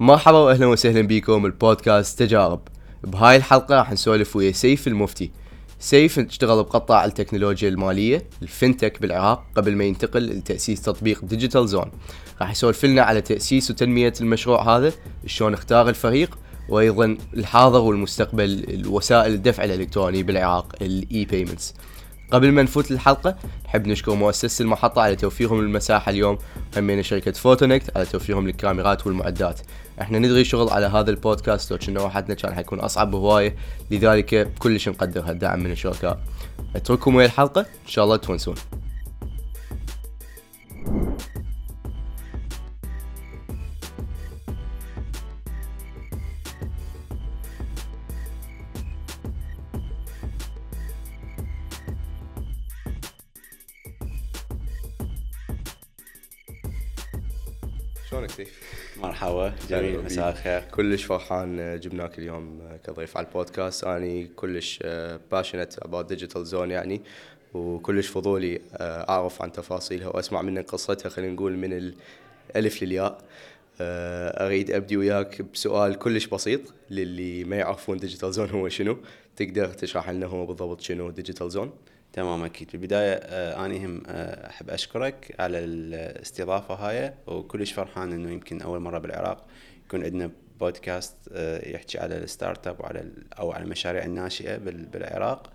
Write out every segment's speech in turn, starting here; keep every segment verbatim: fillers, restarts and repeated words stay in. مرحبا واهلا وسهلا بكم البودكاست تجارب. بهاي الحلقه راح نسولف ويا سيف المفتي. سيف اشتغل بقطاع التكنولوجيا الماليه الفينتك بالعراق قبل ما ينتقل لتاسيس تطبيق ديجيتال زون. راح يسولف لنا على تاسيس وتنميه المشروع هذا، شلون اختار الفريق، وايضا الحاضر والمستقبل وسائل الدفع الالكتروني بالعراق الاي بايمنتس. قبل ما نفوت الحلقة نحب نشكر مؤسس المحطة على توفيرهم المساحة اليوم، همين شركة فوتونيك على توفيرهم للكاميرات والمعدات. احنا ندري شغل على هذا البودكاست لو كنا وحدنا كان حيكون أصعب بهواية، لذلك كلش نقدر هالدعم من الشركاء. اترككم ويا الحلقة إن شاء الله تونسون. شلونك سيف؟ مرحبا جميل، مساء الخير. كلش فرحان جبناك اليوم كضيف على البودكاست. أنا كلش باشنت about digital zone يعني، وكلش فضولي أعرف عن تفاصيلها وأسمع منك قصتها، خلينا نقول من الألف للياء. أريد أبدي وياك بسؤال كلش بسيط للي ما يعرفون digital zone هو شنو، تقدر تشرح لنا هو بالضبط شنو digital zone؟ تمام أكيد. بالبداية أنا هم أحب أشكرك على الاستضافة هاي، وكلش فرحان إنه يمكن أول مرة بالعراق يكون عندنا بودكاست يحكي على الستارت اب وعلى أو على المشاريع الناشئة بالعراق،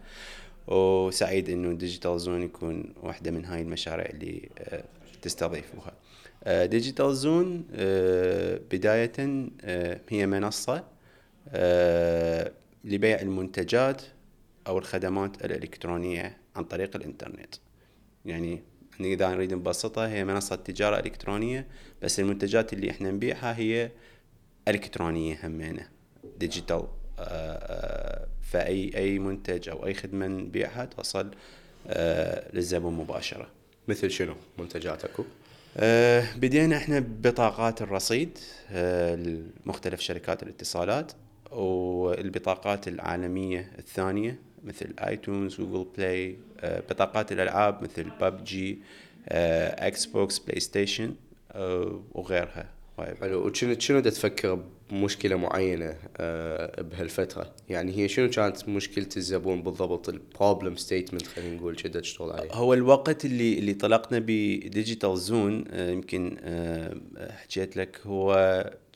وسعيد إنه ديجيتال زون يكون واحدة من هاي المشاريع اللي تستضيفوها. ديجيتال زون بداية هي منصة لبيع المنتجات أو الخدمات الإلكترونية عن طريق الإنترنت. يعني إذا نريد نبسطها هي منصة تجارة إلكترونية، بس المنتجات اللي إحنا نبيعها هي إلكترونية همينة ديجيتال. فأي أي منتج أو أي خدمة نبيعها توصل للزبون مباشرة. مثل شنو منتجاتكم؟ بدينا إحنا ببطاقات الرصيد لمختلف شركات الاتصالات، والبطاقات العالمية الثانية مثل iTunes، Google Play، بطاقات الألعاب مثل ببجي، Xbox، PlayStation وغيرها. حلو. وشنو شنو تفكر بمشكلة معينة بهالفترة؟ يعني هي شنو كانت مشكلة الزبون بالضبط، البروبلم ستيتمنت خلينا نقول شدة تشتغل عليه؟ هو الوقت اللي اللي طلقنا بديجيتال زون يمكن حكيت لك هو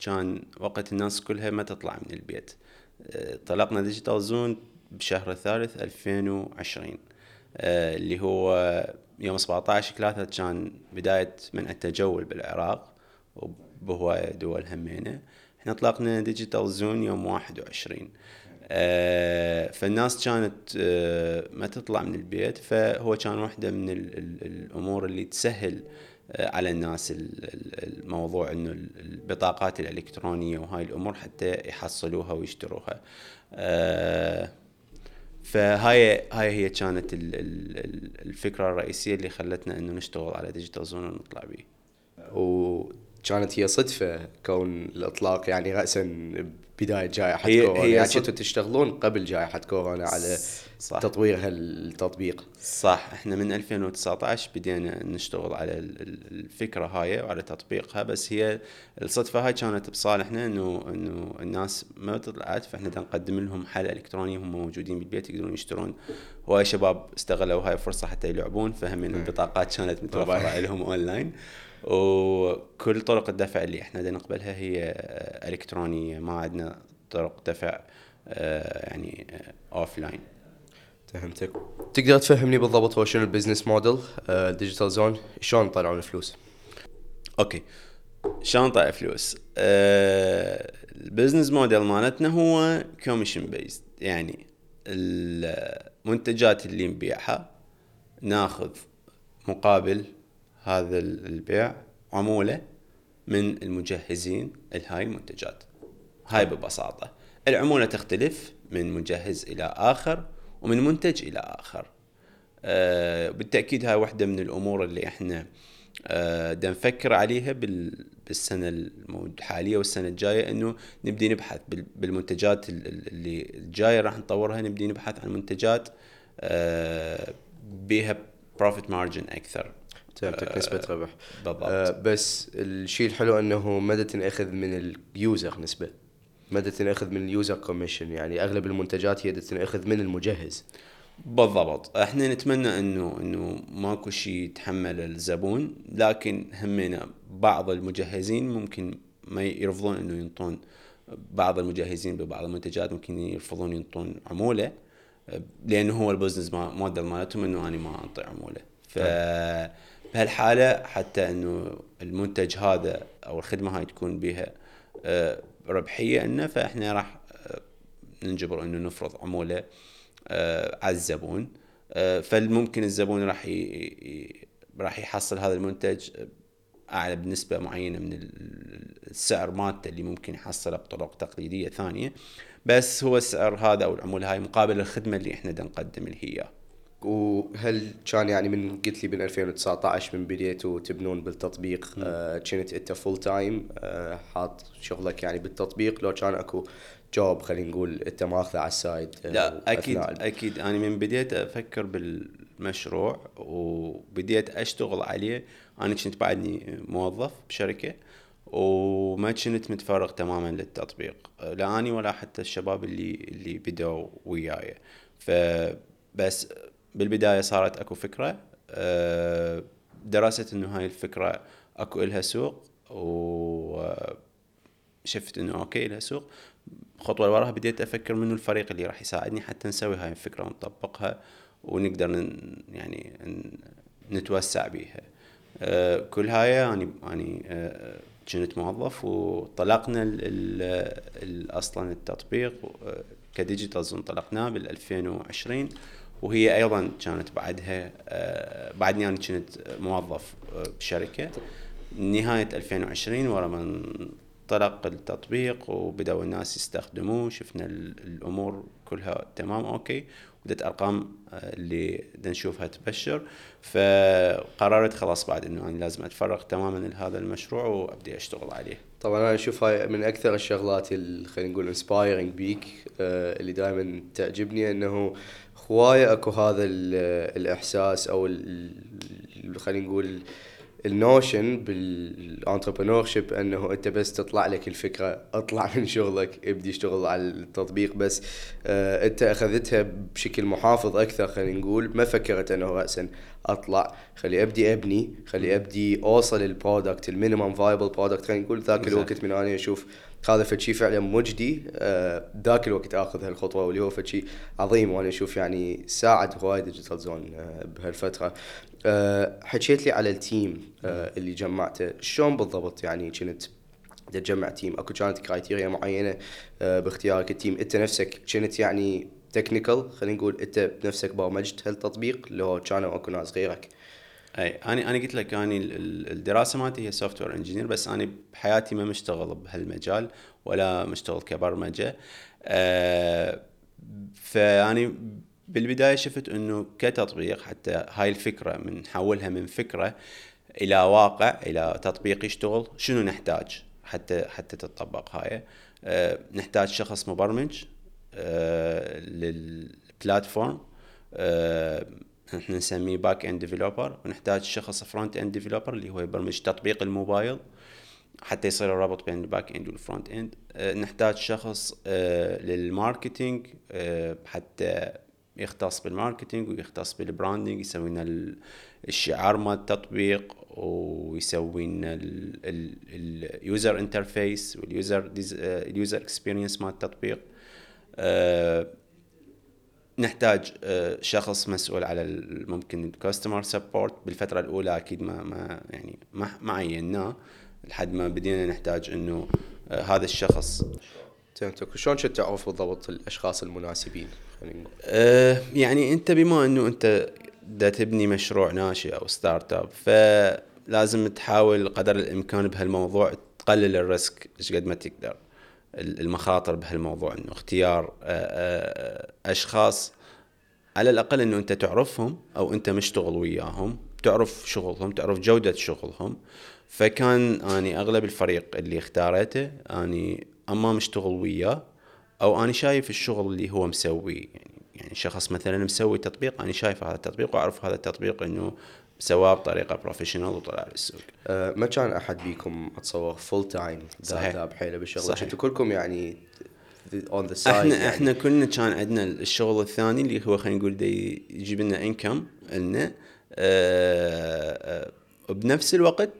كان وقت الناس كلها ما تطلع من البيت. طلقنا ديجيتال زون بشهر الثالث ألفين وعشرين اللي هو يوم سبعة عشر ثلاثة كان بداية منع التجول بالعراق وبهواية دول همينة. احنا اطلقنا ديجيتال زون يوم واحد وعشرين، فالناس كانت ما تطلع من البيت، فهو كان واحدة من الأمور اللي تسهل على الناس الموضوع انه البطاقات الإلكترونية وهاي الأمور حتى يحصلوها ويشتروها. فهاي هاي هي كانت الفكرة الرئيسية اللي خلتنا انه نشتغل على ديجيتال زون ونطلع بيه. وكانت هي صدفة كون الإطلاق يعني رأسا بداية جائحة هي كورونا. يعني صد... تشتغلون قبل جائحة كورونا على صح. تطوير هالتطبيق صح. احنا من ألفين وتسعة عشر بدينا نشتغل على الفكرة هاي وعلى تطبيقها، بس هي الصدفة هاي كانت بصالحنا انه انه الناس ما طلعت، فاحنا نقدم لهم حل إلكتروني هم موجودين بالبيت يقدرون يشترون. هواي شباب استغلوا هاي الفرصة حتى يلعبون، فهمين البطاقات كانت متوفرة لهم اونلاين، وكل طرق الدفع اللي احنا نقبلها هي إلكترونية، ما عندنا طرق دفع يعني أوفلاين. فهمتك. تقدر تفهمني بالضبط هو شنو البيزنس موديل ديجيتال زون؟ شلون طلعوا الفلوس؟ اوكي شلون طلع فلوس؟ أه البيزنس موديل مالتنا هو كوميشن بيست، يعني المنتجات اللي نبيعها ناخذ مقابل هذا البيع عمولة من المجهزين لهاي المنتجات. هاي ببساطة. العمولة تختلف من مجهز إلى آخر ومن منتج إلى آخر. آه بالتأكيد هاي واحدة من الأمور اللي احنا آه نفكر عليها بالسنة الحالية والسنة الجاية، انه نبدي نبحث بالمنتجات اللي الجاية راح نطورها، نبدي نبحث عن منتجات آه بيها بروفيت مارجن أكثر. تمتلك نسبة ربح. بالضبط. بس الشيء الحلو أنه مدى تنأخذ من اليوزر نسبة، مدى تنأخذ من اليوزر كوميشن، يعني أغلب المنتجات هي تنأخذ من المجهز. بالضبط. احنا نتمنى انه انه ماكو شيء يتحمل الزبون، لكن همنا بعض المجهزين ممكن ما يرفضون انه ينطون، بعض المجهزين ببعض المنتجات ممكن يرفضون ينطون عمولة، لانه هو البزنس موديل مالتهم انه انا ما انطي عمولة. فبهالحالة حتى انه المنتج هذا او الخدمة هاي تكون بها ربحية لنا، فاحنا راح نجبر انه نفرض عمولة على الزبون. فالممكن الزبون راح ي... راح يحصل هذا المنتج اعلى بنسبه معينه من السعر مالته اللي ممكن يحصله بطرق تقليديه ثانيه، بس هو السعر هذا او العموله هاي مقابل الخدمه اللي احنا نقدم اللي هي. وهل كان يعني من قلت لي من ألفين وتسعة عشر من بديتوا تبنون بالتطبيق كنت انت فول تايم حاط شغلك يعني بالتطبيق؟ لو كان اكو جوب خلينا نقول انت ماخذه على السايد؟ لا اكيد اكيد، انا من بديت افكر بالمشروع وبديت اشتغل عليه انا كنت بعدني موظف بشركه، وما كنت متفرغ تماما للتطبيق، لا اني ولا حتى الشباب اللي اللي بدوا وياي. فبس بالبدايه صارت اكو فكره، دراسه انه هاي الفكره اكو لها سوق، وشفت انه اوكي لها سوق. خطوة لوراها بديت أفكر منه الفريق اللي راح يساعدني حتى نسوي هاي الفكرة ونطبقها ونقدر ن... يعني نتوسع بيها. أه كل هاي يعني يعني أه كنت موظف، وطلقنا ال ال ال أصلاً التطبيق كديجيتال زون طلقناه بالألفين وعشرين، وهي أيضاً كانت بعدها أه بعدني أنا كنت موظف بشركة نهاية ألفين وعشرين. ورا من طلق التطبيق وبدأوا الناس يستخدموه شفنا الأمور كلها تمام أوكي، ودت أرقام اللي نشوفها تبشر. فقررت خلاص بعد أنه أنا لازم أتفرغ تماماً لهذا المشروع وأبدأ أشتغل عليه. طبعاً أنا أشوف هاي من أكثر الشغلات اللي خلينا نقول inspiring بيك، اللي دائماً تعجبني أنه خوايا أكو هذا الإحساس أو خلينا نقول النوشن بالانتربرنورشيب انه انت بس تطلع لك الفكره، اطلع من شغلك ابدي اشتغل على التطبيق. بس آه انت اخذتها بشكل محافظ اكثر خلينا نقول، ما فكرت انه راسا اطلع خلي ابدي ابني، خلي ابدي اوصل البرودكت المينيمم فايبل برودكت خلينا نقول. ذاك الوقت من انا اشوف هذا فشي فعلا مجدي، ذاك آه الوقت اخذ هالخطوه واللي هو فشي عظيم، وانا اشوف يعني ساعد هواي ديجيتال زون آه بهالفتره. أه حكيت لي على التيم أه اللي جمعته، شلون بالضبط يعني كنت تجمع تيم؟ اكو كانت كرايتيريا معينه أه باختيارك التيم؟ انت نفسك كنت يعني تكنيكال خلينا نقول انت بنفسك برمجت هالتطبيق لو كانوا اكو ناس غيرك؟ اي انا انا قلت لك اني الدراسه مالتي هي سوفت وير انجينير، بس انا بحياتي ما مشتغل بهالمجال ولا مشتغل كبرمجه. أه فاني بالبداية شفت أنه كتطبيق حتى هاي الفكرة من حولها من فكرة إلى واقع إلى تطبيق يشتغل، شنو نحتاج حتى حتى تطبق هاي؟ أه نحتاج شخص مبرمج أه للبلاتفورم، أه نحن نسميه باك اند ديفلوبر، ونحتاج شخص فرونت اند ديفلوبر اللي هو يبرمج تطبيق الموبايل حتى يصير الرابط بين الباك اند والفرونت اند. أه نحتاج شخص أه للماركتينج أه حتى يختص بالماركتينج ويختص بالبراندينج، يسوي لنا الشعار مال التطبيق ويسوي لنا اليوزر انترفيس واليوزر اليوزر اكسبيرينس مال التطبيق. أه نحتاج أه شخص مسؤول على ممكن الكاستمر سبورت. بالفتره الاولى اكيد ما ما يعني ما عيناه لحد ما بدينا نحتاج انه أه هذا الشخص. تمتك شلون تعرف بالضبط الاشخاص المناسبين؟ أه يعني انت بما انه انت دا تبني مشروع ناشئ او ستارت اب، فلازم تحاول قدر الامكان بهالموضوع تقلل الريسك ايش قد ما تقدر، المخاطر بهالموضوع، انه اختيار اشخاص على الاقل انه انت تعرفهم او انت مشتغل وياهم، تعرف شغلهم، تعرف جودة شغلهم. فكان اني اغلب الفريق اللي اختارته اني اما مشتغل وياه او انا شايف الشغل اللي هو مسوي. يعني يعني شخص مثلا مسوي تطبيق، انا شايف هذا التطبيق واعرف هذا التطبيق انه سواء بطريقه بروفيشنال وطلع للسوق. أه ما كان احد بيكم اتصور فول تايم ذاب حيله بالشغل، انتوا كلكم يعني اون ذا سايد. احنا يعني احنا كلنا كان عندنا الشغل الثاني اللي هو خلينا نقول دي يجيب لنا انكم لنا، وبنفس الوقت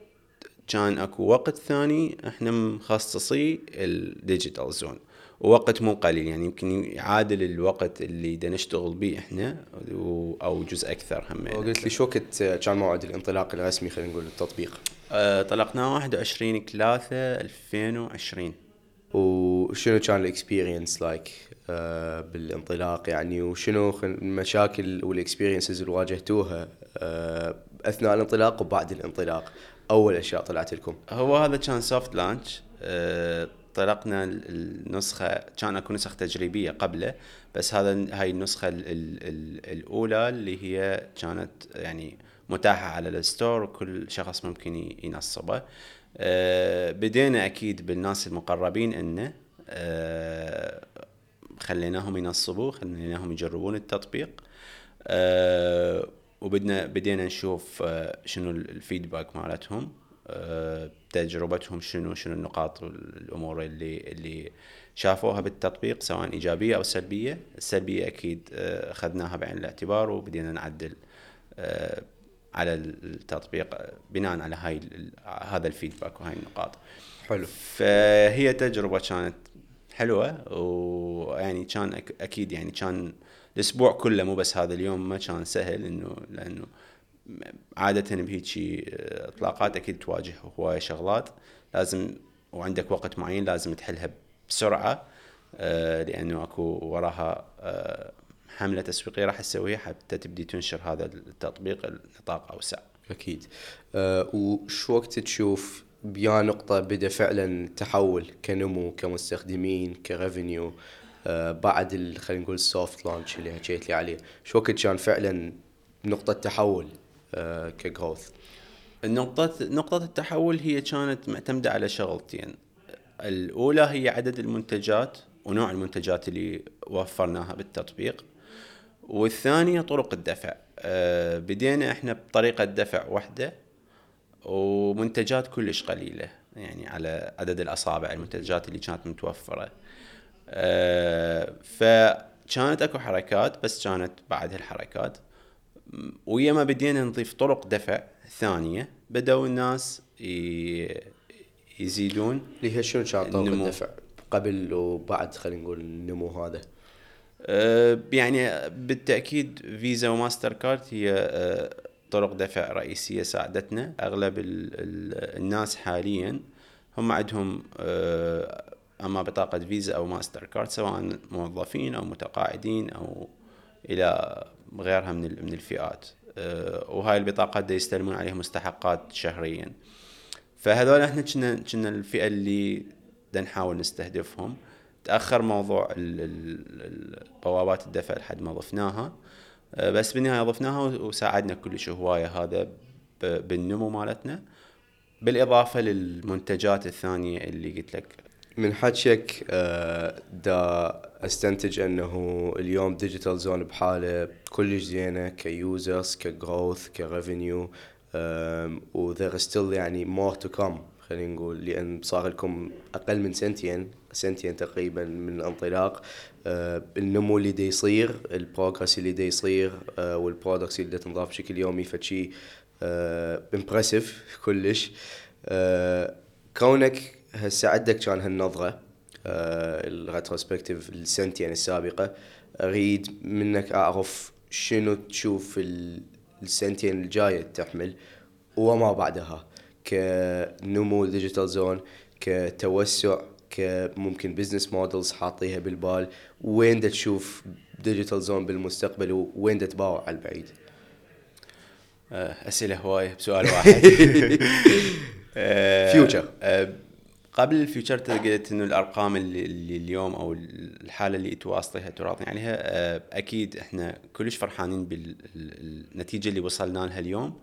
كان اكو وقت ثاني احنا مخصصي الديجيتال زون، ووقت مو قليل يعني يمكن يعادل الوقت اللي دا نشتغل بيه احنا او جزء اكثر. هم قلت لي شو وقت كان موعد الانطلاق الرسمي خلينا نقول التطبيق؟ طلقناه واحد وعشرين ثلاثة ألفين وعشرين. وشنو كان الاكسبيرينس لايك بالانطلاق يعني، وشنو المشاكل والاكسبيرينسز اللي واجهتوها اثناء الانطلاق وبعد الانطلاق؟ اول اشياء طلعت لكم هو هذا كان سوفت لانش. طلقنا النسخه، كان اكو نسخ تجريبيه قبله، بس هذا هاي النسخه ال ال ال الاولى اللي هي كانت يعني متاحه على الستور وكل شخص ممكن ينصبه. أه بدينا اكيد بالناس المقربين انه أه خليناهم ينصبوه، خليناهم يجربون التطبيق. أه وبدنا بدينا نشوف أه شنو الفيدباك مالتهم، أه تجربتهم شنو شنو النقاط والامور اللي اللي شافوها بالتطبيق سواء ايجابيه او سلبيه. السلبيه اكيد أه اخذناها بعين الاعتبار وبدينا نعدل أه على التطبيق بناء على هاي هذا الفيدباك وهاي النقاط. حلو. فهي تجربه كانت حلوه، ويعني كان اكيد يعني كان الاسبوع كله مو بس هذا اليوم ما كان سهل، انه لانه عاده بهيجي اطلاقات اكيد تواجه هواي شغلات لازم وعندك وقت معين لازم تحلها بسرعه، لانه اكو وراها حملة تسويقية راح تسويها حتى تبدي تنشر هذا التطبيق النطاق أوسع. أكيد. أه وشو وقت تشوف بيا نقطة بدأ فعلا تحول كنمو كمستخدمين كريفينيو أه بعد خلينا نقول السوفت لانش اللي حكيت لي عليه، شو وقت كان فعلا نقطة تحول أه كجروث؟ النقطة نقطة التحول هي كانت معتمدة على شغلتين، الأولى هي عدد المنتجات ونوع المنتجات اللي وفرناها بالتطبيق، والثانية طرق الدفع. أه بدينا احنا بطريقة دفع واحدة ومنتجات كلش قليلة يعني على عدد الأصابع المنتجات اللي كانت متوفرة. أه فكانت اكو حركات بس كانت بعد هالحركات ويا ما بدينا نضيف طرق دفع ثانية بدأوا الناس يزيدون ليها. شنو كان طرق الدفع قبل وبعد خلينا نقول النمو هذا؟ يعني بالتأكيد فيزا وماستر كارد هي طرق دفع رئيسية ساعدتنا. أغلب الناس حاليا هم عندهم أما بطاقة فيزا أو ماستر كارد سواء موظفين أو متقاعدين أو إلى غيرها من من الفئات، وهاي البطاقات دي يستلمون عليها مستحقات شهريا. فهذول احنا كنا كنا الفئة اللي دا نحاول نستهدفهم. تأخر موضوع البوابات الدفع لحد ما ضفناها، بس بالنهاية ضفناها وساعدنا كلش هواية هذا بالنمو مالتنا، بالإضافة للمنتجات الثانية اللي قلت لك. من حكيك دا استنتج أنه اليوم ديجيتال زون بحالة كلش زينة كيوزرز كجروث كريفينيو، وذير ستيل يعني مور تو كم خلينا نقول، لأن صار لكم أقل من سنتين سنتين تقريبا من الانطلاق. آه النمو اللي دا يصير، البروجرس اللي دا يصير، آه والبرودكتس اللي دا تنضاف بشكل يومي، فشي آه امبرسيف كلش. آه كونك هسه عندك كان هالنظرة آه الريتروسبكتيف السنتين السابقة، أريد منك أعرف شنو تشوف السنتين الجاية تحمل وما بعدها كنمو ديجيتال زون، كتوسع، كممكن بزنس مودلز حاطيها بالبال، وين دا تشوف ديجيتال زون بالمستقبل ووين دا تباوع على البعيد؟ أسئلة هواية بسؤال واحد. فيوتشر. قبل الفيوتشر تلقيت إنه الأرقام اللي اليوم أو الحالة اللي تواصلها تراضني عليها، أكيد إحنا كلش فرحانين بالنتيجة اللي وصلنا لها اليوم.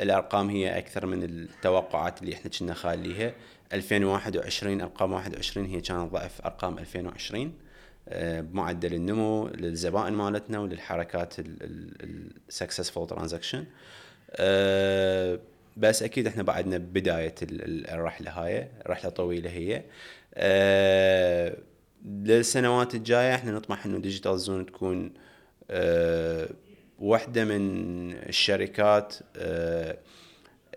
الأرقام هي أكثر من التوقعات اللي إحنا كنا خاليها. ألفين وواحد وعشرين أرقام واحد وعشرين هي كانت ضعف أرقام ألفين وعشرين. بمعدل النمو للزبائن مالتنا وللحركات السكسسفول ترانزاكشن. بس اكيد احنا بعدنا بداية الرحلة هاي، رحلة طويلة هي. للسنوات الجاية احنا نطمح انه ديجيتال زون تكون واحدة من الشركات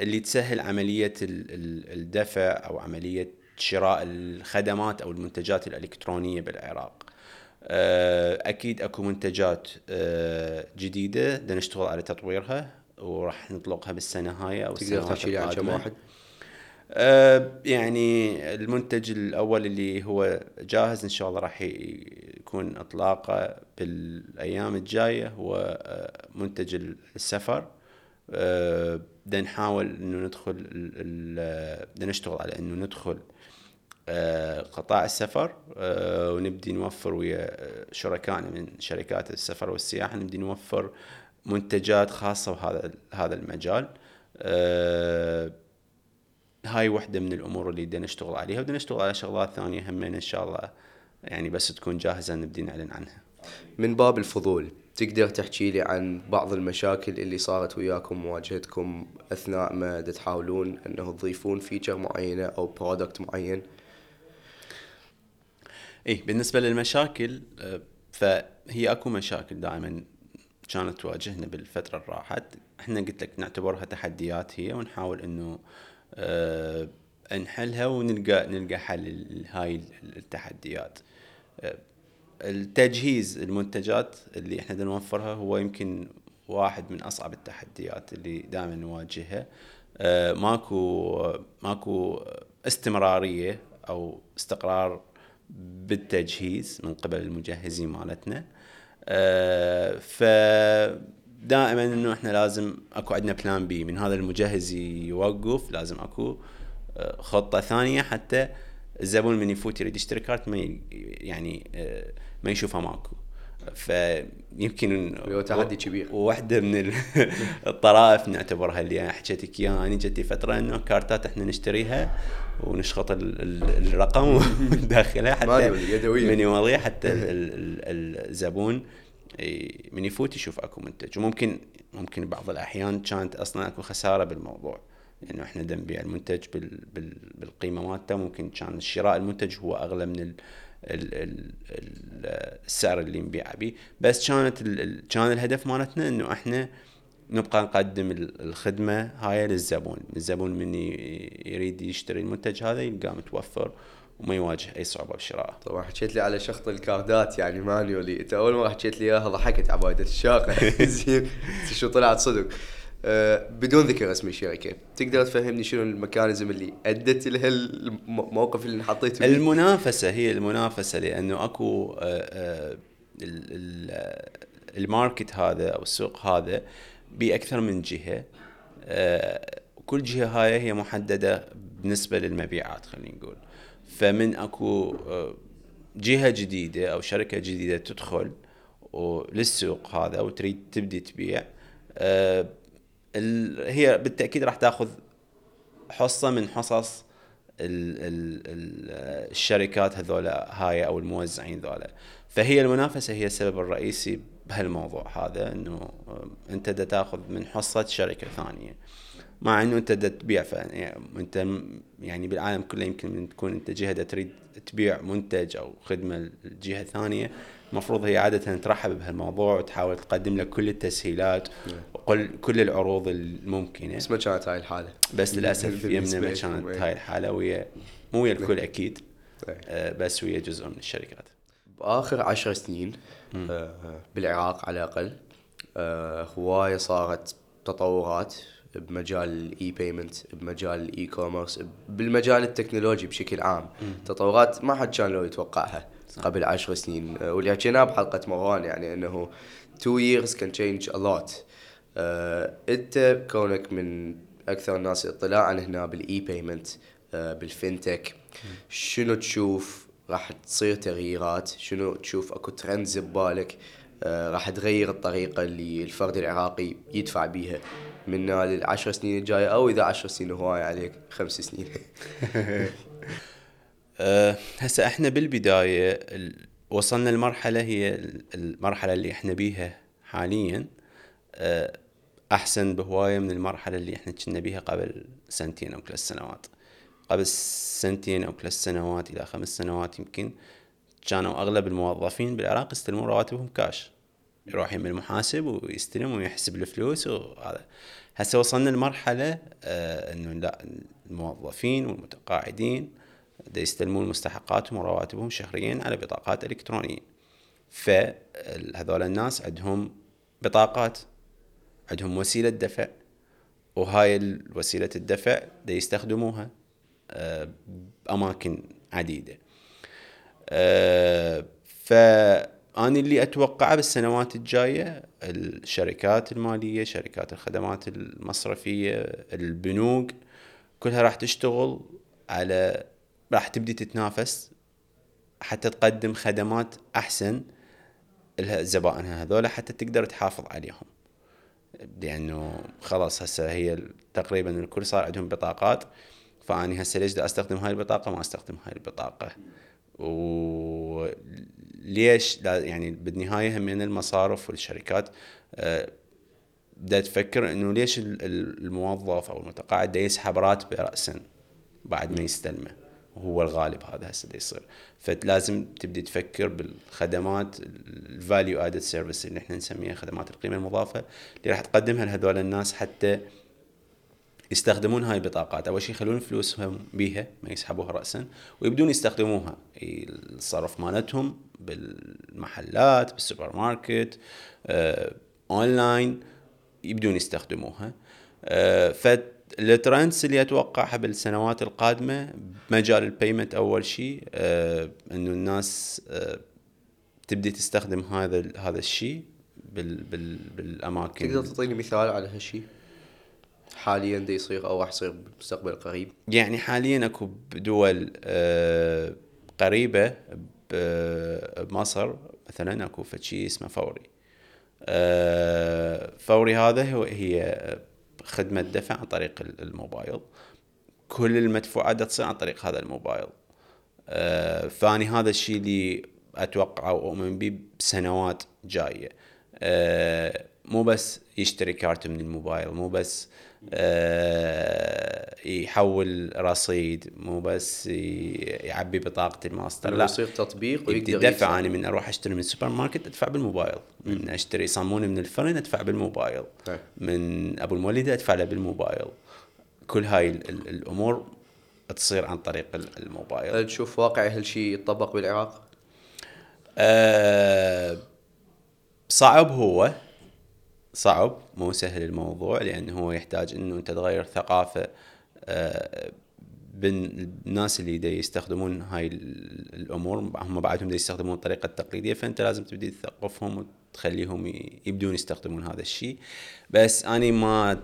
اللي تسهل عملية الدفع أو عملية شراء الخدمات أو المنتجات الإلكترونية بالعراق. أكيد أكو منتجات جديدة نشتغل على تطويرها ورح نطلقها بالسنة هاي أو السنوات القادمة. يعني المنتج الأول اللي هو جاهز إن شاء الله راح يكون إطلاقه بالأيام الجاية هو منتج السفر. بدنا نحاول إنه ندخل، بدنا نشتغل على إنه ندخل قطاع السفر ونبدي نوفر ويا شركائنا من شركات السفر والسياحة، نبدي نوفر منتجات خاصة بهذا هذا المجال. هاي واحدة من الأمور اللي بدنا نشتغل عليها، بدنا نشتغل على شغلات ثانية هم إن شاء الله يعني بس تكون جاهزة نبدي نعلن عنها. من باب الفضول، تقدر تحكي لي عن بعض المشاكل اللي صارت وياكم وواجهتكم أثناء ما تحاولون أنه تضيفون فيتشر معينة أو برودكت معين؟ إيه، بالنسبة للمشاكل فهي أكو مشاكل دائما كانت تواجهنا بالفترة الراحت. إحنا قلت لك نعتبرها تحديات هي، ونحاول أنه أه نحلها ونلقى نلقى حل هاي التحديات. أه التجهيز المنتجات اللي احنا نوفرها هو يمكن واحد من أصعب التحديات اللي دائما نواجهها. أه ماكو ماكو استمرارية أو استقرار بالتجهيز من قبل المجهزين مالتنا. أه ف دائما انه احنا لازم اكو عندنا بلان بي، من هذا المجهز يوقف لازم اكو خطه ثانيه حتى الزبون من يفوت يريد يشتري كارت ما يعني ما يشوفها ماكو. فيمكن هو تحدي كبير، وواحده من الطرائف نعتبرها اللي حكيتك اياها. انا جت فتره انه كارتات احنا نشتريها ونشخط الرقم داخلها حتى من يوضيع حتى الزبون من يفوت يشوف اكو منتج. وممكن ممكن بعض الاحيان كانت اصلا اكو خساره بالموضوع، لانه يعني احنا نبيع المنتج بالقيمه مالته، ممكن كان شراء المنتج هو اغلى من ال ال ال السعر اللي نبيعه به. بس كانت كان الهدف مالتنا انه احنا نبقى نقدم الخدمه هاي للزبون. الزبون من يريد يشتري المنتج هذا يلقى متوفر وما يواجه أي صعوبة بشراءه. طبعا حكيت لي على شخط الكاردات، يعني مانيولي. أنت أول ما حكيت لي إياها ضحكت عبايدة الشاقة زين شو طلعت صدق. أه بدون ذكر اسم الشركة، تقدر تفهمني شنو الميكانيزم اللي أدت لهالموقف اللي حطيته فيه؟ المنافسة، هي المنافسة، لأنه أكو أه أه الماركت هذا أو السوق هذا بأكثر من جهة. أه كل جهة هاي هي محددة بالنسبة للمبيعات خلينا نقول. فمن أكو جهة جديدة أو شركة جديدة تدخل للسوق هذا وتريد تبدي تبيع، هي بالتأكيد راح تأخذ حصة من حصص الشركات هذولا هاي أو الموزعين ذولا. فهي المنافسة هي السبب الرئيسي بهالموضوع هذا، أنه أنت دا تأخذ من حصة شركة ثانية، مع انه انت دا تبيع. فانت يعني بالعالم كله يمكن تكون انت جهة دا تريد تبيع منتج او خدمة لجهة ثانية، المفروض هي عادة ترحب بهالموضوع وتحاول تقدم لك كل التسهيلات وكل العروض الممكنة. بس ما كانت هاي الحالة، بس للأسف يمنا ما كانت هاي الحالة، ويا مو ويا الكل اكيد، بس ويا جزء من الشركات. باخر عشر سنين بالعراق على الاقل هواية صارت تطورات بمجال الاي بايمنت، بمجال الاي كوميرس، بالمجال التكنولوجي بشكل عام. م. تطورات ما حد كان لو يتوقعها صح. قبل عشر سنين، واللي حكيناه بحلقه مروان يعني انه two years can change a lot. أه، انت كونك من اكثر الناس اطلاعا هنا بالاي بايمنت أه، بالفينتك، شنو تشوف راح تصير تغييرات؟ شنو تشوف اكو ترندز ببالك أه، راح تغير الطريقه اللي الفرد العراقي يدفع بيها من العشر سنين الجاية، أو إذا عشر سنين هواي عليك خمس سنين؟ هسا إحنا بالبداية وصلنا لمرحلة هي المرحلة اللي احنا بيها حاليا احسن بهواية من المرحلة اللي احنا كنا بيها قبل سنتين او ثلاث سنوات. قبل سنتين او ثلاث سنوات الى خمس سنوات يمكن كانوا اغلب الموظفين بالعراق يستلمون رواتبهم كاش، يروحين من المحاسب ويستلم ويحسب الفلوس وهذا. هسه وصلنا لمرحلة آه انه لا، الموظفين والمتقاعدين دا يستلمون مستحقاتهم ورواتبهم شهريا على بطاقات الكترونية. فهذول الناس عندهم بطاقات، عندهم وسيلة دفع، وهاي وسيلة الدفع دا يستخدموها آه بأماكن عديدة. آه ف أنا اللي أتوقعه بالسنوات الجاية الشركات المالية، شركات الخدمات المصرفية، البنوك كلها راح تشتغل على، راح تبدي تتنافس حتى تقدم خدمات أحسن لزبائنها هذولا حتى تقدر تحافظ عليهم، لأنه خلاص هسه هي تقريبا الكل صار عندهم بطاقات. فأنا هسه ليش دا أستخدم هاي البطاقة ما أستخدم هاي البطاقة؟ وليش لا، يعني بالنهاية هم المصارف والشركات دا تفكر انه ليش الموظف او المتقاعد دا يسحب راتبه رأسا بعد ما يستلمه، وهو الغالب هذا هسه دا يصير. فلازم تبدي تفكر بالخدمات الفاليو ادد سيرفيس اللي احنا نسميها خدمات القيمة المضافة اللي راح تقدمها لهذول الناس حتى يستخدمون هاي البطاقات. أول شيء يخلون فلوسهم بيها ما يسحبوها رأسا، ويبدون يستخدموها الصرف مالتهم بالمحلات، بالسوبر ماركت، آه، أونلاين، يبدون يستخدموها. آه، فالترندس اللي أتوقعها بالسنوات القادمة مجال البيمنت، أول شيء آه، إنه الناس آه، تبدي تستخدم هذا هذا الشيء بال بال بالأماكن. تقدر تعطيني مثال على هالشيء حالياً دي يصير أو راح يصير بالمستقبل القريب؟ يعني حالياً أكو بدول قريبة بمصر مثلاً أكو فشي اسمه فوري. فوري هذا هو هي خدمة دفع عن طريق الموبايل، كل المدفوعات تصير عن طريق هذا الموبايل. فاني هذا الشيء اللي أتوقعه وأؤمن به بسنوات جاية. مو بس يشتري كارت من الموبايل، مو بس آه يحول رصيد، مو بس يعبي بطاقة الماستر، لا يصير تطبيق ويقدر يدفع. أنا يعني من أروح أشتري من السوبر ماركت أدفع بالموبايل، من أشتري صامونة من الفرن أدفع بالموبايل، طيب. من أبو المولدة أدفع له بالموبايل. كل هاي الأمور تصير عن طريق الموبايل. هل تشوف واقع هالشي يطبق بالعراق؟ آه صعب، هو صعب، مو سهل الموضوع، لأنه هو يحتاج أنه أنت تغير ثقافة بالناس اللي دي يستخدمون هاي الأمور. هم بعدهم دي يستخدمون الطريقة التقليدية، فأنت لازم تبدي تثقفهم وتخليهم يبدون يستخدمون هذا الشيء. بس أنا ما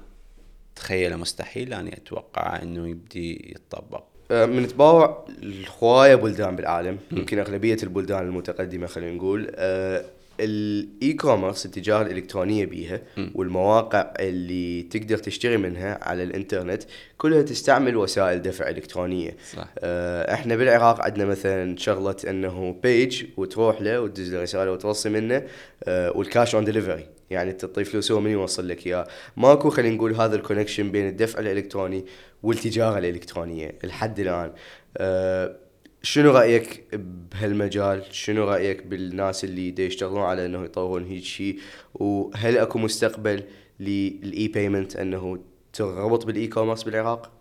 تخيله مستحيل، أنا أتوقع أنه يبدي يتطبق. من تباوع الخوايا بلدان بالعالم، يمكن أغلبية البلدان المتقدمة خلينا نقول أه الاي كوميرس، التجارة الإلكترونية بيها والمواقع اللي تقدر تشتري منها على الانترنت كلها تستعمل وسائل دفع إلكترونية. اه احنا بالعراق عندنا مثلا شغلة انه بيج وتروح له وتدز له رسالة وتوصي منه اه والكاش اون ديليفري، يعني تعطي فلوسه ومن يوصل لك اياه. ماكو خلينا نقول هذا الكونكشن بين الدفع الإلكتروني والتجارة الإلكترونية لحد الآن. اه شنو رأيك بهالمجال؟ شنو رأيك بالناس اللي دي يشتغلون على انه يطورون هيك شيء؟ وهل اكو مستقبل للاي بايمنت انه تربط بالاي كوميرس بالعراق؟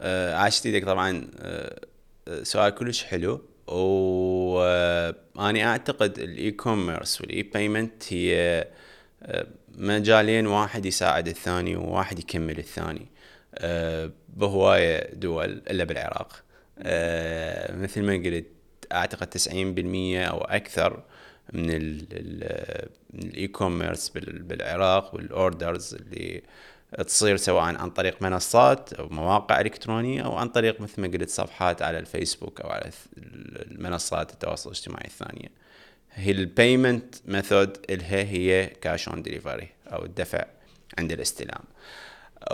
آه عاشت ايدك طبعا. آه سؤال كلش حلو، واني اعتقد الاي كوميرس والاي بايمنت هي آه مجالين واحد يساعد الثاني وواحد يكمل الثاني. آه بهواية دول الا بالعراق آه مثل ما قلت أعتقد تسعين بالمية أو أكثر من الإي كوميرس بالعراق والأوردرز اللي تصير سواء عن طريق منصات أو مواقع إلكترونية أو عن طريق مثل ما قلت صفحات على الفيسبوك أو على المنصات التواصل الاجتماعي الثانية. هي البيمنت ميثود إلها هي كاش اون ديليفري أو الدفع عند الاستلام،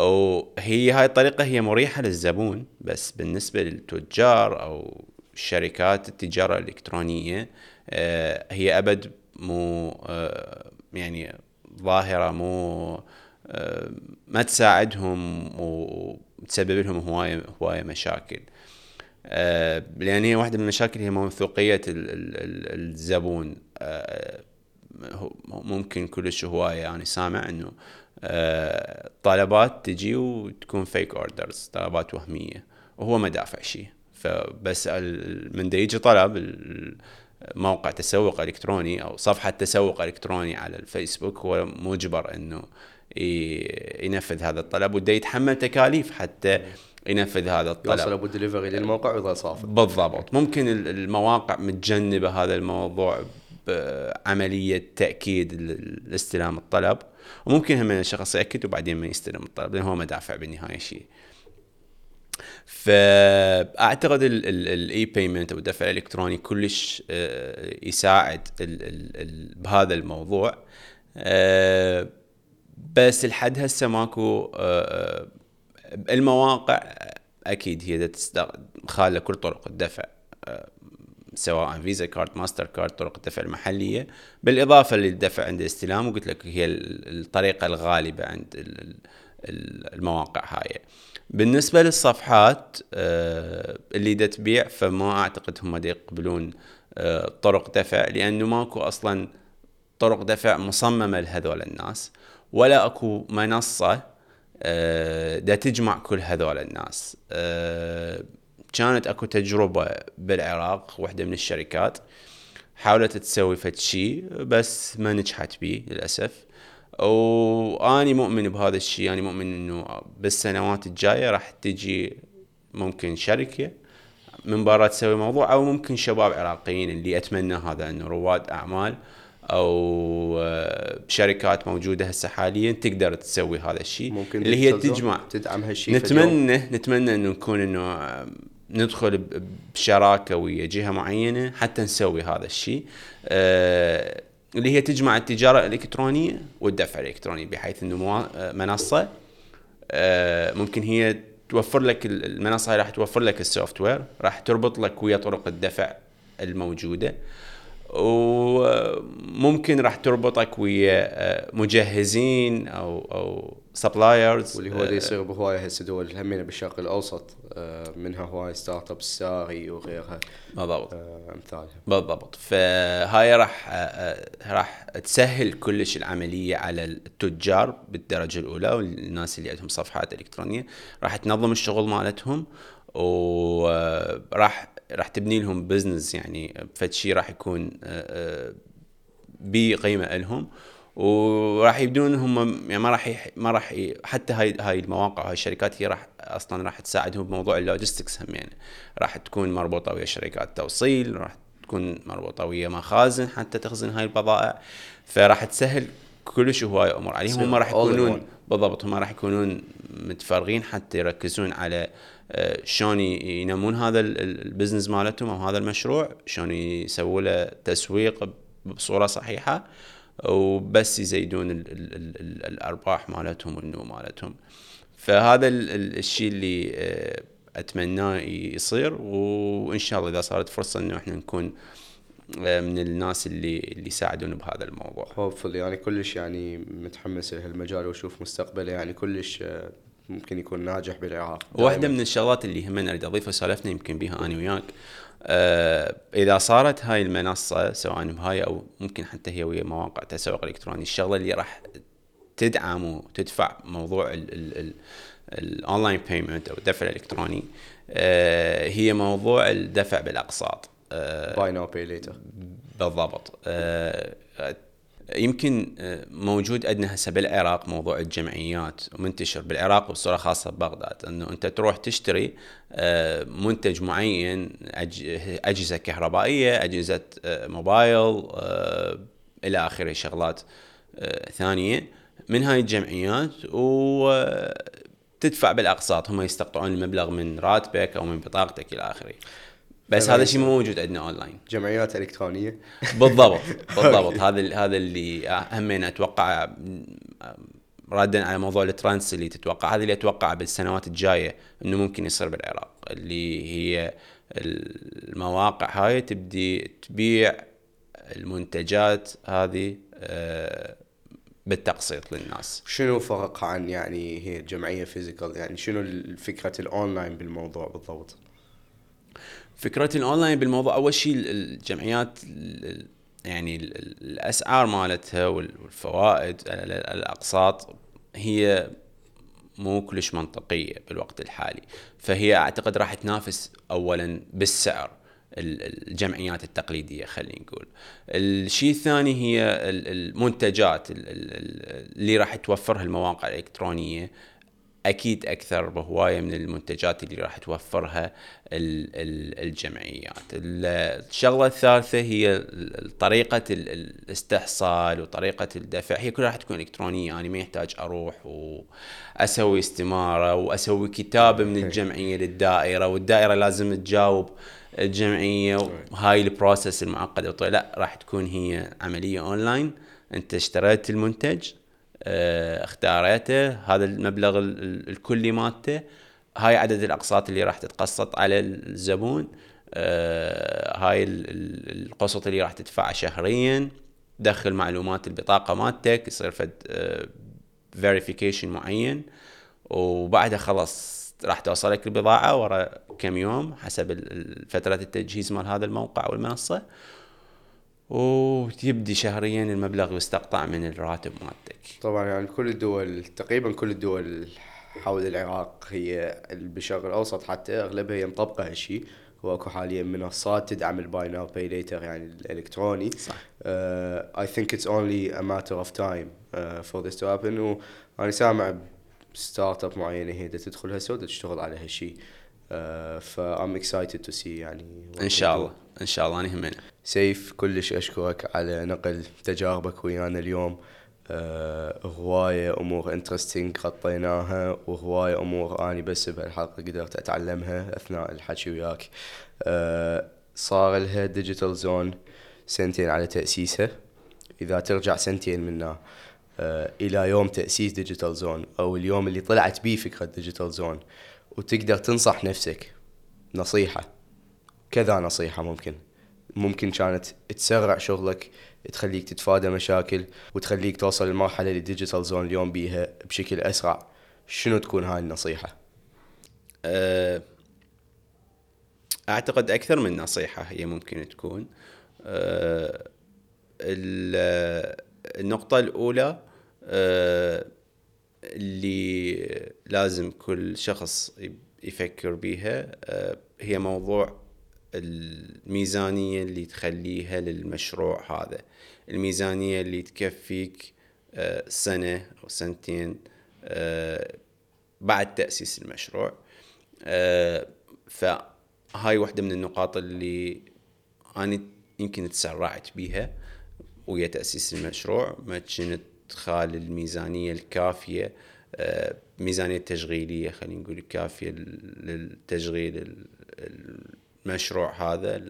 وهي هاي الطريقة هي مريحة للزبون. بس بالنسبة للتجار أو شركات التجارة الإلكترونية هي أبد مو يعني ظاهرة مو ما تساعدهم وتسبب لهم هواية هواية مشاكل، لأن هي واحدة من المشاكل هي موثوقية الزبون. ممكن كلش هواية أنا يعني سامع إنه طلبات تجي وتكون فيك أوردرز، طلبات وهمية وهو ما دافع شيء، فبس من دا يجي طلب موقع تسوق إلكتروني أو صفحة تسوق إلكتروني على الفيسبوك هو مجبر إنه ينفذ هذا الطلب ودا يتحمل تكاليف حتى ينفذ هذا الطلب، يوصل أبو دليفري للموقع ويظل صافي بالضبط. ممكن المواقع متجنبة هذا الموضوع بعملية تأكيد الاستلام الطلب، وممكن هم الشخص يأكد وبعدين ما يستلم الطلب لأنه هو ما دافع بالنهاية شيء. فأعتقد الإي بايمنت أو الدفع الإلكتروني كلش يساعد بهذا الموضوع، بس الحد هسه ماكو. المواقع أكيد هي خالة كل طرق الدفع سواء فيزا كارت ماستر كارت طرق الدفع المحلية، بالإضافة للدفع عند الاستلام، وقلت لك هي الطريقة الغالبة عند المواقع هاي. بالنسبة للصفحات اللي دا تبيع فما أعتقد هم دا يقبلون طرق دفع، لأنه ماكو أصلا طرق دفع مصممة لهذول الناس، ولا أكو منصة دا تجمع كل هذول الناس. كانت أكو تجربة بالعراق، واحدة من الشركات حاولت تسوي فتشي بس ما نجحت بيه للأسف، وأني مؤمن بهذا الشيء. أنا مؤمن أنه بالسنوات الجاية راح تجي ممكن شركة من برا تسوي موضوع، أو ممكن شباب عراقيين اللي أتمنى هذا، أنه رواد أعمال أو شركات موجودة هسه حاليا تقدر تسوي هذا الشيء اللي هي تجمع تدعم هالشيء. نتمنى فجوة. نتمنى أنه نكون أنه ندخل بشراكة ويا جهة معينة حتى نسوي هذا الشيء أه اللي هي تجمع التجارة الإلكترونية والدفع الإلكتروني، بحيث أنه منصة ممكن هي توفر لك المنصة، هي راح توفر لك السوفت وير، راح تربط لك ويا طرق الدفع الموجودة، وممكن راح تربطك ويا مجهزين أو أو سبلايرز، واللي هو يصير بهواية هسه دول همينة بالشرق الأوسط، منها هواية ستارت اب ساري وغيرها. بالضبط امثالها. بالضبط. فهاي راح راح تسهل كلش العملية على التجار بالدرجة الأولى، والناس اللي عندهم صفحات إلكترونية راح تنظم الشغل مالتهم، وراح راح تبني لهم بزنس، يعني فشي راح يكون بقيمة لهم، وراح يبدون هم يعني ما راح يح... ما راح ي... حتى هاي هاي المواقع هاي الشركات هي راح اصلا راح تساعدهم بموضوع اللوجيستكس هم، يعني راح تكون مربوطه ويا شركات توصيل، راح تكون مربوطه ويا مخازن حتى تخزن هاي البضائع، فراح تسهل كلش هواي امور عليهم. هم راح يكونون بالضبط هم راح يكونون متفرغين حتى يركزون على شلون ينمون هذا البزنس مالتهم او هذا المشروع، شلون يسووا له تسويق بصوره صحيحه، وبس يزيدون ال ال ال ال الأرباح مالتهم والنمو مالتهم. فهذا الشيء اللي أتمناه يصير، وإن شاء الله إذا صارت فرصة إنه إحنا نكون من الناس اللي اللي يساعدون بهذا الموضوع. hopefully يعني كلش يعني متحمس لهالمجال وأشوف مستقبله يعني كلش ممكن يكون ناجح بالعراق. واحدة من الشغلات اللي همنا أريد أضيفها، سالفنا يمكن بها أنا وياك، إذا صارت هاي المنصة سواء بهاي أو ممكن حتى هي ويا مواقع تسوق إلكتروني، الشغلة اللي راح تدعم وتدفع موضوع الأونلاين بايمنت أو الدفع الإلكتروني هي موضوع الدفع بالأقساط. باي ناو باي ليتر. بالضبط. يمكن موجود أدنى هسه بالعراق موضوع الجمعيات، ومنتشر بالعراق وبصورة خاصة ببغداد، أنه أنت تروح تشتري منتج معين، أجهزة كهربائية، أجهزة موبايل إلى آخره، شغلات ثانية من هاي الجمعيات، وتدفع بالأقساط، هم يستقطعون المبلغ من راتبك أو من بطاقتك إلى آخره. بس هذا الشيء موجود عندنا اونلاين، جمعيات الكترونيه. بالضبط بالضبط. هذا هذا اللي همين اتوقع، رادا على موضوع الترانس اللي تتوقع، هذا اللي اتوقع بالسنوات الجايه انه ممكن يصير بالعراق، اللي هي المواقع هاي تبدي تبيع المنتجات هذه بالتقسيط للناس. شنو فرقها عن يعني هي جمعية فيزيكال؟ يعني شنو فكرة الأونلاين بالموضوع بالضبط؟ فكرة الأونلاين بالموضوع أول شيء الجمعيات يعني الأسعار مالتها والفوائد الأقساط هي مو كلش منطقية بالوقت الحالي، فهي أعتقد راح تنافس أولا بالسعر الجمعيات التقليدية خلينا نقول. الشيء الثاني هي المنتجات اللي راح توفرها المواقع الإلكترونية أكيد أكثر بهواية من المنتجات اللي راح توفرها الجمعيات. الشغلة الثالثة هي طريقة الاستحصال وطريقة الدفع، هي كلها راح تكون إلكترونية، يعني ما يحتاج أروح وأسوي استمارة وأسوي كتابة من الجمعية للدائرة والدائرة لازم تجاوب الجمعية، وهاي البروسس المعقدة وطويلة. لا، راح تكون هي عملية أونلاين، أنت اشتريت المنتج، اختاريته، هذا المبلغ الكلي مالته، هاي عدد الأقساط اللي راح تتقسط على الزبون، هاي القسط اللي راح تدفع شهريا، دخل معلومات البطاقة مالتك، يصير فد verification معين، وبعدها خلص راح توصلك البضاعة ورا كم يوم حسب فترة التجهيز مال هذا الموقع والمنصة، وتبدي شهريا المبلغ يستقطع من الراتب مالتك. طبعا يعني كل الدول تقريبا كل الدول حول العراق هي بالشرق الاوسط حتى اغلبها هي مطبقه هالشيء، واكو حاليا منصات تدعم الباي ناو باي ليتر يعني الالكتروني. اي ثينك اتس اونلي ا ماتر اوف تايم فور ذس تو هابن. وانا سامع ستارت اب معينه هي تدخل هسه وتشتغل على هالشيء، فأم اكسايتد تو سي يعني ان شاء الله. ان شاء الله نهمنا. سيف، كلش اشكرك على نقل تجاربك ويانا اليوم، أه هوايه امور انترستينج غطيناها، وهوايه امور اني بس بهالحلقه قدرت اتعلمها اثناء الحكي وياك. أه صار لها ديجيتال زون سنتين على تاسيسها، اذا ترجع سنتين منا أه الى يوم تاسيس ديجيتال زون او اليوم اللي طلعت بيه فكره ديجيتال زون، وتقدر تنصح نفسك نصيحة كذا نصيحة ممكن ممكن كانت تسرع شغلك، تخليك تتفادى مشاكل، وتخليك توصل للمرحلة اللي ديجيتال زون اليوم بيها بشكل أسرع، شنو تكون هاي النصيحة؟ أعتقد أكثر من نصيحة هي ممكن تكون. النقطة الأولى اللي لازم كل شخص يفكر بيها هي موضوع الميزانية اللي تخليها للمشروع هذا، الميزانية اللي تكفيك سنة أو سنتين بعد تأسيس المشروع. فهاي واحدة من النقاط اللي أنا يمكن تسرعت بيها ويا تأسيس المشروع، ما كنت خال الميزانية الكافية، ميزانية تشغيلية خلينا نقول كافية للتشغيل المشروع هذا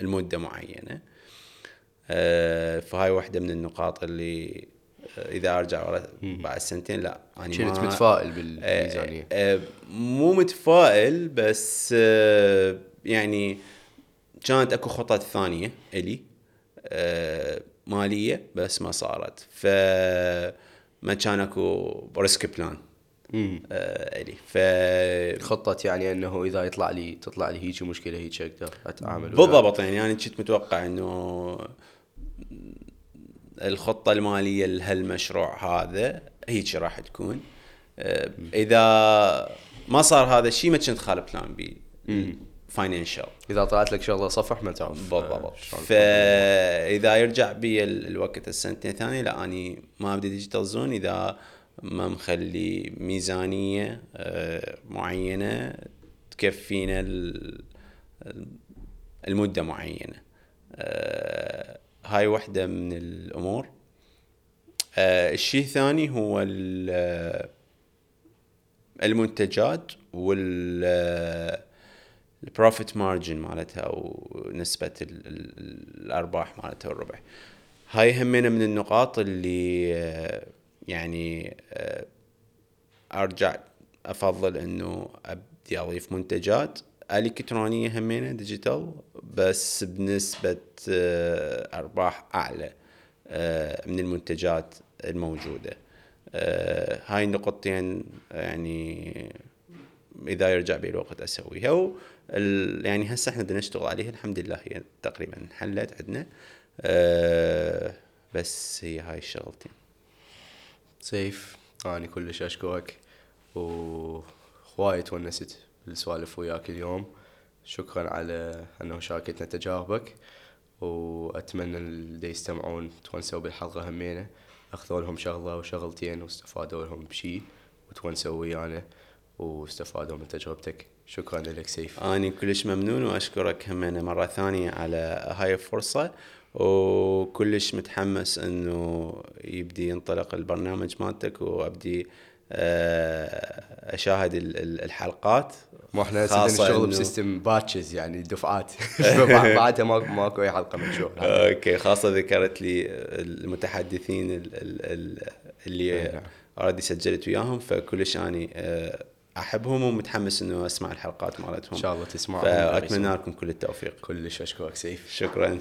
المدة معينة. فهاي واحدة من النقاط اللي إذا أرجع ورا بعد سنتين لا يعني كنت متفائل بالميزانية، مو متفائل بس يعني كانت أكو خطط ثانية إلي مالية بس ما صارت، فما كان اكو ريسك بلان آه الي فخطط يعني انه اذا يطلع لي تطلع لي هيك مشكله هيك اقدر اتعامل بالضبط. يعني انا كنت متوقع انه الخطه الماليه لهالمشروع هذا هيك راح تكون، آه اذا ما صار هذا الشيء ما كنت خالب بلان بي فاينانشال، اذا طلعت لك شغله صفح ما تعرف بالضبط. فاذا يرجع بي الوقت السنتين ثاني لا اني ما ابدي ديجيتال زون اذا ما مخلي ميزانيه معينه تكفينا المده معينه. هاي واحده من الامور. الشيء الثاني هو المنتجات وال البروفيت مارجن مالتها او نسبه الارباح مالتها والربح. هاي همينه من النقاط اللي يعني ارجع افضل انه ابدي اضيف منتجات الكترونيه همينه ديجيتال بس بنسبه ارباح اعلى من المنتجات الموجوده. هاي النقطتين يعني اذا يرجع بي الوقت اسويها و يعني هسه احنا بدنا نشتغل عليها. الحمد لله هي تقريبا حلت عندنا، بس هي هاي الشغلتين. سيف انا يعني كلش اشكرك وخوايت ونست بالسوالف وياك اليوم. شكرا على انه شاركتنا تجاربك، واتمنى اللي يستمعون تونسوا بالحلقه همينه اخذوا لهم شغله وشغلتين واستفادوا لهم بشيء وتونسوا ويانا واستفادوا من تجربتك. شكرا لك سيف، انا كلش ممنون واشكرك همينه مره ثانيه على هاي الفرصه، وكلش متحمس انه يبدي ينطلق البرنامج مالتك وابدي اشاهد الحلقات. ما احنا نشتغل بسيستم باتشز يعني دفعات بعدها ماكو ماكو اي حلقه منشور. اوكي خاصه ذكرت لي المتحدثين ال ال اللي اوريدي سجلت وياهم، فكلش اني احبهم ومتحمس انه اسمع الحلقات مالتهم. ان شاء الله تسمعوا، اتمنى لكم كل التوفيق. كلش اشكرك سيف، شكرا.